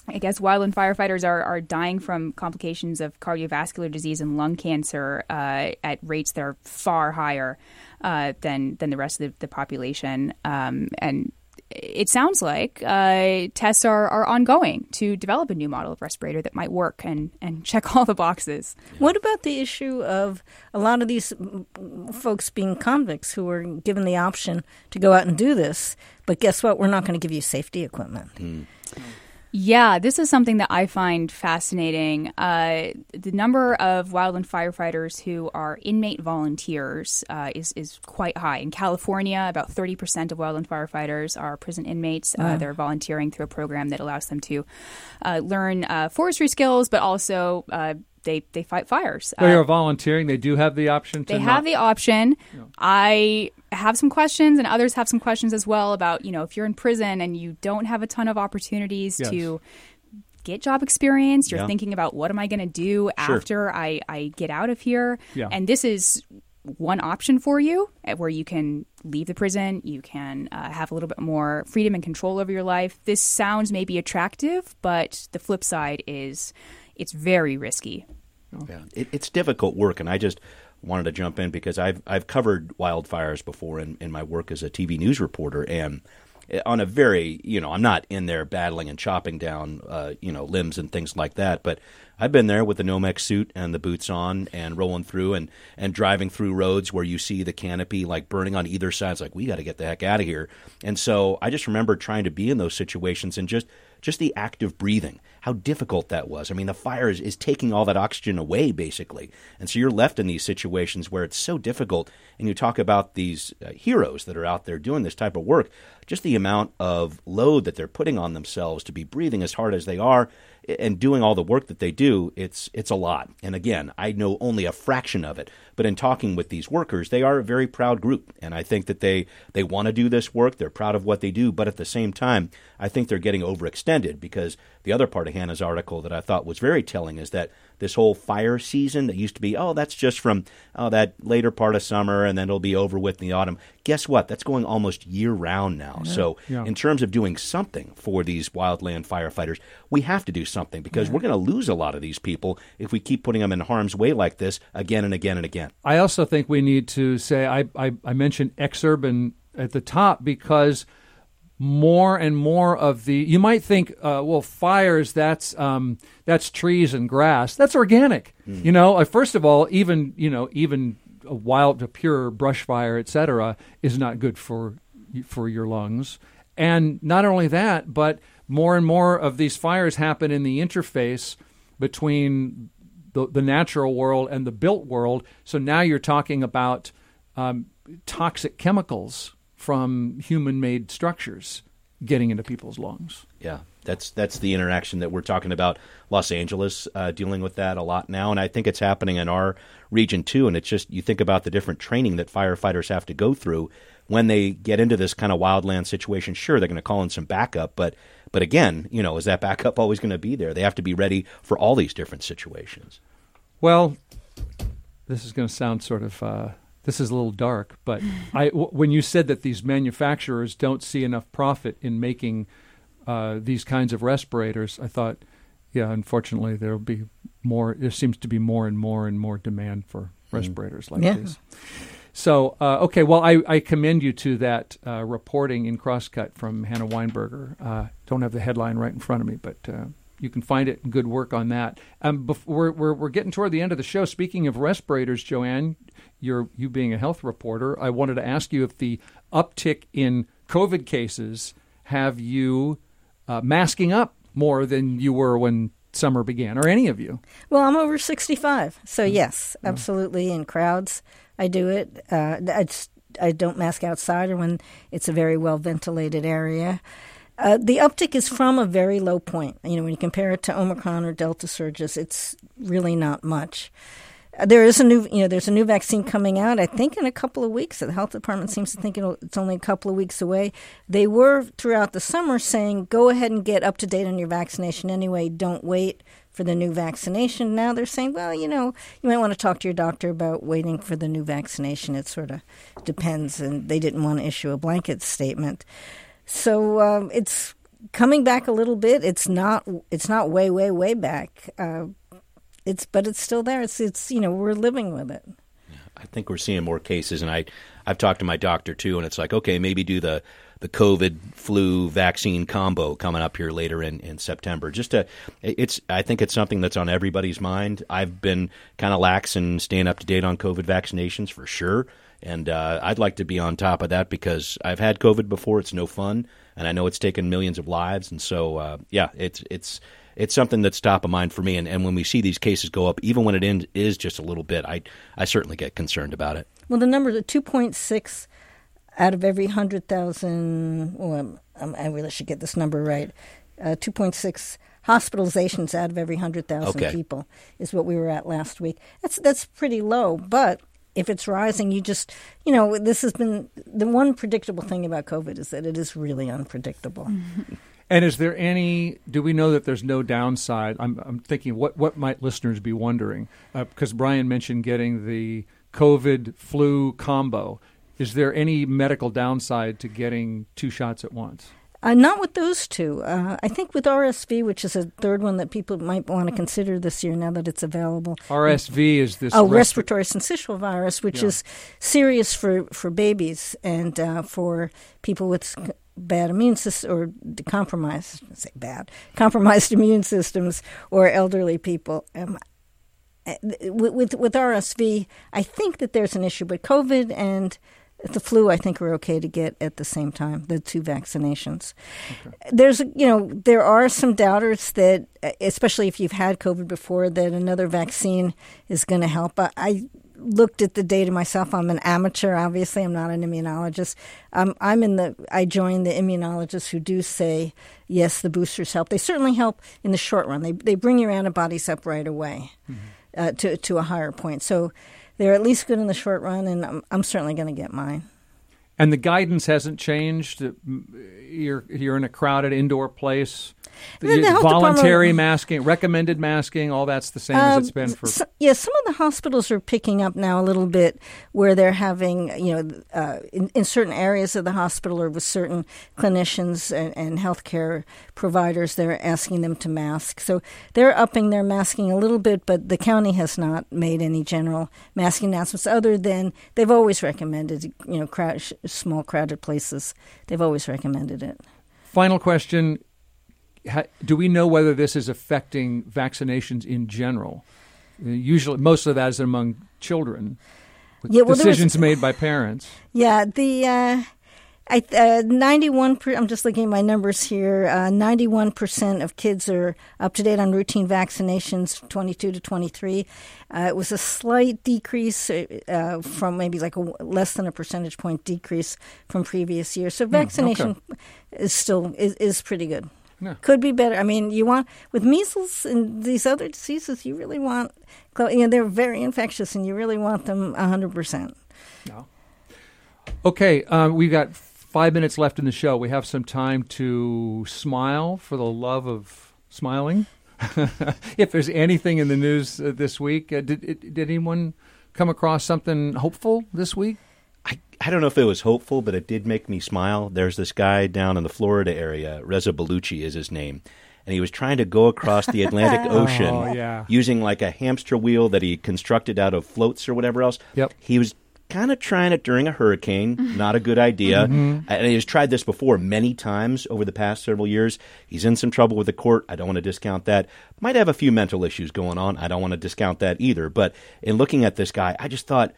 I guess wildland firefighters are, are dying from complications of cardiovascular disease and lung cancer uh, at rates that are far higher uh, than than the rest of the, the population. Um, and it sounds like uh, tests are, are ongoing to develop a new model of respirator that might work and, and check all the boxes. What about the issue of a lot of these folks being convicts who are given the option to go out and do this? But guess what? We're not going to give you safety equipment. Mm. Yeah, this is something that I find fascinating. Uh, the number of wildland firefighters who are inmate volunteers uh, is, is quite high. In California, about thirty percent of wildland firefighters are prison inmates. Wow. Uh, they're volunteering through a program that allows them to uh, learn uh, forestry skills, but also uh, they, they fight fires. They uh, are volunteering. They do have the option to They have not, the option. You know. I have some questions, and others have some questions as well about, you know, if you're in prison and you don't have a ton of opportunities yes. to get job experience, you're yeah. thinking about what am I going to do sure. after I, I get out of here. Yeah. And this is one option for you where you can leave the prison, you can uh, have a little bit more freedom and control over your life. This sounds maybe attractive, but the flip side is it's very risky. Yeah, it, it's difficult work, and I just wanted to jump in because I've I've covered wildfires before in, in my work as a T V news reporter, and on a very, you know, I'm not in there battling and chopping down, uh, you know, limbs and things like that, but I've been there with the Nomex suit and the boots on and rolling through and, and driving through roads where you see the canopy like burning on either side. It's like, we got to get the heck out of here. And so I just remember trying to be in those situations and just, just the act of breathing, how difficult that was. I mean, the fire is, is taking all that oxygen away, basically. And so you're left in these situations where it's so difficult. And you talk about these uh, heroes that are out there doing this type of work, just the amount of load that they're putting on themselves to be breathing as hard as they are and doing all the work that they do, it's it's a lot. And again, I know only a fraction of it. But in talking with these workers, they are a very proud group. And I think that they, they want to do this work. They're proud of what they do. But at the same time, I think they're getting overextended, because the other part of Hannah's article that I thought was very telling is that this whole fire season that used to be, oh, that's just from oh, that later part of summer and then it'll be over with in the autumn. Guess what? That's going almost year round now. Yeah. So yeah. in terms of doing something for these wildland firefighters, we have to do something, because yeah. we're going to lose a lot of these people if we keep putting them in harm's way like this again and again and again. I also think we need to say, I, I, I mentioned exurban at the top, because more and more of the, you might think, uh, well, fires, that's um, that's trees and grass. That's organic. Mm. You know, uh, first of all, even, you know, even a wild, a pure brush fire, et cetera, is not good for for your lungs. And not only that, but more and more of these fires happen in the interface between the, the natural world and the built world. So now you're talking about um, toxic chemicals from human-made structures getting into people's lungs. Yeah, that's that's the interaction that we're talking about. Los Angeles uh, dealing with that a lot now, and I think it's happening in our region too. And it's just, you think about the different training that firefighters have to go through when they get into this kind of wildland situation. Sure, they're going to call in some backup, but but again, you know, is that backup always going to be there? They have to be ready for all these different situations. Well, this is going to sound sort of... Uh... This is a little dark, but I, w- when you said that these manufacturers don't see enough profit in making uh, these kinds of respirators, I thought, yeah, unfortunately, there'll be more. There seems to be more and more and more demand for respirators mm. like yeah. these. So, uh, okay, well, I, I commend you to that uh, reporting in Crosscut from Hannah Weinberger. Uh, don't have the headline right in front of me, but uh, you can find it. Good work on that. Um, bef- we're, we're we're getting toward the end of the show. Speaking of respirators, Joanne, You're, you being a health reporter, I wanted to ask you if the uptick in COVID cases have you uh, masking up more than you were when summer began, or any of you? Well, I'm over sixty-five, so yes, yeah. absolutely. In crowds, I do it. Uh, I, I don't mask outside or when it's a very well-ventilated area. Uh, the uptick is from a very low point. You know, when you compare it to Omicron or Delta surges, it's really not much. There is a new, you know, there's a new vaccine coming out, I think, in a couple of weeks. The health department seems to think it'll, it's only a couple of weeks away. They were throughout the summer saying, go ahead and get up to date on your vaccination anyway. Don't wait for the new vaccination. Now they're saying, well, you know, you might want to talk to your doctor about waiting for the new vaccination. It sort of depends, and they didn't want to issue a blanket statement. So um, it's coming back a little bit. It's not, it's not way, way, way back. Uh, It's but it's still there. It's it's you know, we're living with it. Yeah, I think we're seeing more cases, and I I've talked to my doctor too, and it's like, okay, maybe do the the COVID flu vaccine combo coming up here later in, in September. Just to, it's I think it's something that's on everybody's mind. I've been kind of lax in staying up to date on COVID vaccinations for sure, and uh, I'd like to be on top of that, because I've had COVID before. It's no fun, and I know it's taken millions of lives, and so uh, yeah, it's it's. It's something that's top of mind for me, and, and when we see these cases go up, even when it in, is just a little bit, I I certainly get concerned about it. Well, the number, the two point six out of every one hundred thousand, well, I'm, I'm, I really should get this number right, uh, two point six hospitalizations out of every one hundred thousand okay. people is what we were at last week. That's that's pretty low, but if it's rising, you just, you know, this has been the one predictable thing about COVID is that it is really unpredictable. And is there any, do we know that there's no downside? I'm, I'm thinking what, what might listeners be wondering? Because uh, Brian mentioned getting the COVID flu combo. Is there any medical downside to getting two shots at once? Uh, not with those two. Uh, I think with R S V, which is a third one that people might want to consider this year now that it's available. R S V is this... Oh, respiratory syncytial virus, which yeah. is serious for, for babies and uh, for people with bad immune systems or compromised, I say bad, compromised immune systems or elderly people. Um, with, with, with R S V, I think that there's an issue, but COVID and... The flu, I think, are okay to get at the same time, the two vaccinations. Okay. There's, you know, there are some doubters that, especially if you've had COVID before, that another vaccine is going to help. I, I looked at the data myself. I'm an amateur, obviously. I'm not an immunologist. Um, I'm in the, I joined the immunologists who do say, yes, the boosters help. They certainly help in the short run. They they bring your antibodies up right away mm-hmm. uh, to to a higher point. So they're at least good in the short run, and I'm, I'm certainly going to get mine. And the guidance hasn't changed? You're you're in a crowded indoor place? The the voluntary masking, recommended masking, all that's the same um, as it's been for... So, yeah, some of the hospitals are picking up now a little bit where they're having, you know, uh, in, in certain areas of the hospital or with certain clinicians and, and healthcare providers, they're asking them to mask. So they're upping their masking a little bit, but the county has not made any general masking announcements other than they've always recommended, you know, crowd, small crowded places. They've always recommended it. Final question. Do we know whether this is affecting vaccinations in general? Usually, most of that is among children, with yeah, well, decisions made by parents. Yeah, the uh, I, uh, ninety-one. Per, I'm just looking at my numbers here. Uh, Ninety-one percent of kids are up to date on routine vaccinations, twenty-two to twenty-three. Uh, it was a slight decrease uh, from maybe like a, less than a percentage point decrease from previous years. So vaccination mm, okay. is still is, is pretty good. No. Could be better. I mean, you want with measles and these other diseases, you really want, you know, they're very infectious, and you really want them one hundred percent. No. Okay, um, we've got five minutes left in the show. We have some time to smile for the love of smiling. If there's anything in the news uh, this week, uh, did it, did anyone come across something hopeful this week? I, I don't know if it was hopeful, but it did make me smile. There's this guy down in the Florida area, Reza Baluchi is his name, and he was trying to go across the Atlantic Ocean oh, yeah. using like a hamster wheel that he constructed out of floats or whatever else. Yep. He was kind of trying it during a hurricane, not a good idea. Mm-hmm. And he's tried this before many times over the past several years. He's in some trouble with the court. I don't want to discount that. Might have a few mental issues going on. I don't want to discount that either. But in looking at this guy, I just thought,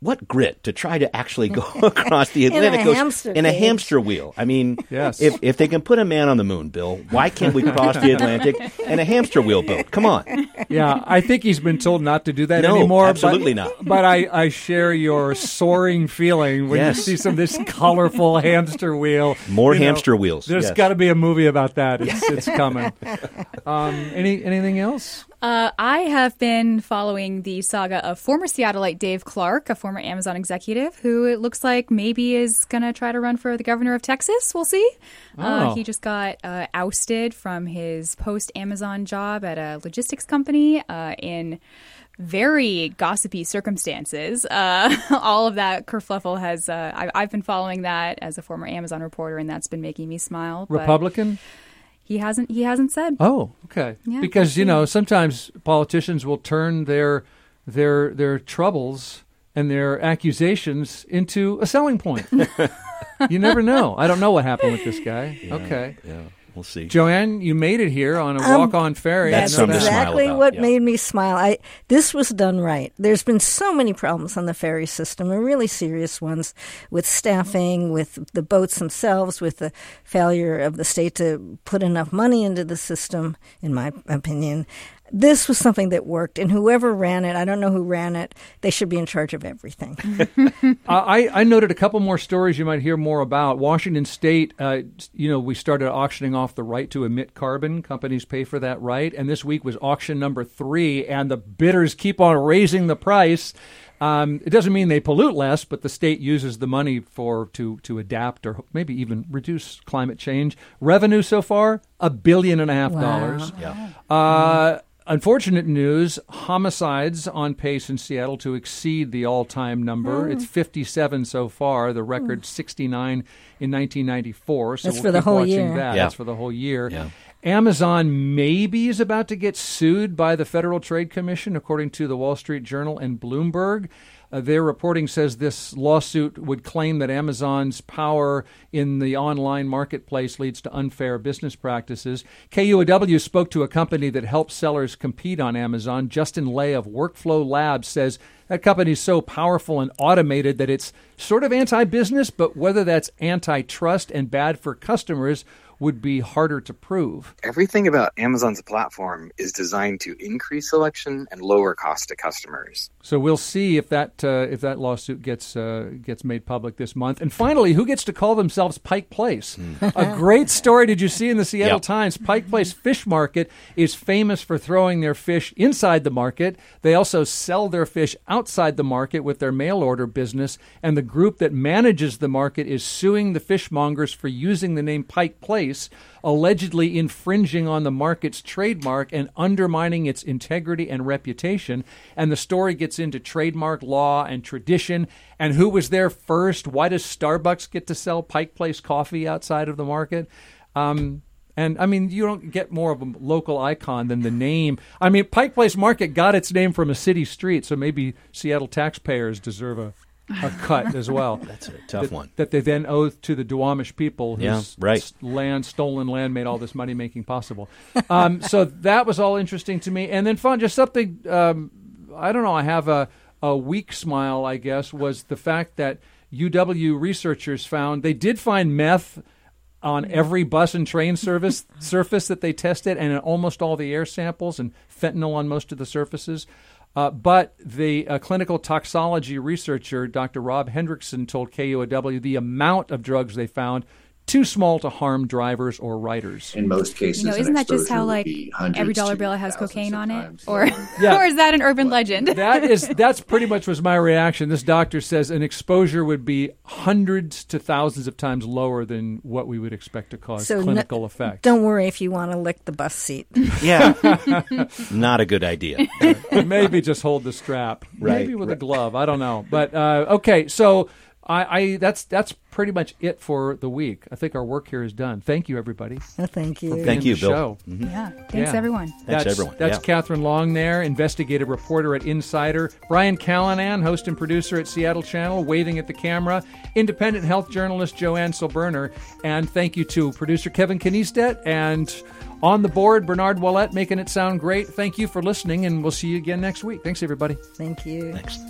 what grit to try to actually go across the Atlantic in Ocean in a hamster wheel. I mean, yes. if, if they can put a man on the moon, Bill, why can't we cross the Atlantic in a hamster wheel boat? Come on. Yeah, I think he's been told not to do that no, anymore. absolutely but, not. But I, I share your soaring feeling when yes. you see some of this colorful hamster wheel. More you hamster know, wheels. There's yes. got to be a movie about that. It's, it's coming. Um, any anything else? Uh, I have been following the saga of former Seattleite Dave Clark, a former Amazon executive, who it looks like maybe is going to try to run for the governor of Texas. We'll see. Oh. Uh, he just got uh, ousted from his post-Amazon job at a logistics company uh, in very gossipy circumstances. Uh, all of that kerfluffle has uh, – I've, I've been following that as a former Amazon reporter, and that's been making me smile. Republican? But He hasn't. He hasn't said. Oh, okay. Yeah, because you know, sometimes politicians will turn their their their troubles and their accusations into a selling point. You never know. I don't know what happened with this guy. Yeah, okay. Yeah. We'll see. Joanne, you made it here on a um, walk-on ferry. That's something that. exactly about, what yeah. made me smile. I, this was done right. There's been so many problems on the ferry system, and really serious ones, with staffing, with the boats themselves, with the failure of the state to put enough money into the system, in my opinion. this was something that worked, and whoever ran it, I don't know who ran it, they should be in charge of everything. I, I noted a couple more stories you might hear more about. Washington State, uh, you know, we started auctioning off the right to emit carbon. Companies pay for that right. And this week was auction number three, and the bidders keep on raising the price. Um, it doesn't mean they pollute less, but the state uses the money for to, to adapt or maybe even reduce climate change. Revenue so far, a billion and a half dollars. Wow. Yeah. Uh, wow. Unfortunate news, homicides on pace in Seattle to exceed the all-time number. Mm. It's fifty-seven so far, the record mm. sixty-nine in nineteen ninety-four. So That's we'll for the keep whole watching year. That. Yeah. That's for the whole year. Yeah. Amazon maybe is about to get sued by the Federal Trade Commission, according to the Wall Street Journal and Bloomberg. Uh, their reporting says this lawsuit would claim that Amazon's power in the online marketplace leads to unfair business practices. K U O W spoke to a company that helps sellers compete on Amazon. Justin Lay of Workflow Labs says that company is so powerful and automated that it's sort of anti-business, but whether that's antitrust and bad for customers would be harder to prove. Everything about Amazon's platform is designed to increase selection and lower cost to customers. So we'll see if that uh, if that lawsuit gets uh, gets made public this month. And finally, who gets to call themselves Pike Place? Mm. A great story did you see in the Seattle yep. Times. Pike Place Fish Market is famous for throwing their fish inside the market. They also sell their fish outside the market with their mail order business. And the group that manages the market is suing the fishmongers for using the name Pike Place, allegedly infringing on the market's trademark and undermining its integrity and reputation. And the story gets into trademark law and tradition and who was there first. Why does Starbucks get to sell Pike Place coffee outside of the market? Um, and, I mean, you don't get more of a local icon than the name. I mean, Pike Place Market got its name from a city street, so maybe Seattle taxpayers deserve a... a cut as well. That's a tough that, one. That they then owe to the Duwamish people whose yeah, right. land, stolen land made all this money making possible. Um, so that was all interesting to me. And then, fun, just something, um, I don't know, I have a, a weak smile, I guess, was the fact that U W researchers found, they did find meth on every bus and train service surface that they tested and in almost all the air samples and fentanyl on most of the surfaces. Uh, but the uh, clinical toxicology researcher, Doctor Rob Hendrickson, told K U O W the amount of drugs they found too small to harm drivers or riders. In most cases, you know, isn't that just how like every dollar bill has cocaine on it, or yeah. or is that an urban legend? That is, that's pretty much was my reaction. This doctor says an exposure would be hundreds to thousands of times lower than what we would expect to cause so clinical no, effects. Don't worry if you want to lick the bus seat. Yeah, not a good idea. Maybe just hold the strap. Right, maybe with right. a glove. I don't know. But uh, okay, so. I, I that's that's pretty much it for the week. I think our work here is done. Thank you, everybody. Oh, thank you. Thank you, Bill. Show. Mm-hmm. Yeah. Thanks, yeah. everyone. Thanks, that's, everyone. That's yeah. Katherine Long there, investigative reporter at Insider. Brian Callanan, host and producer at Seattle Channel, waving at the camera. Independent health journalist Joanne Silberner. And thank you to producer Kevin Kniestet and on the board, Bernard Ouellette, making it sound great. Thank you for listening, and we'll see you again next week. Thanks, everybody. Thank you. Thanks.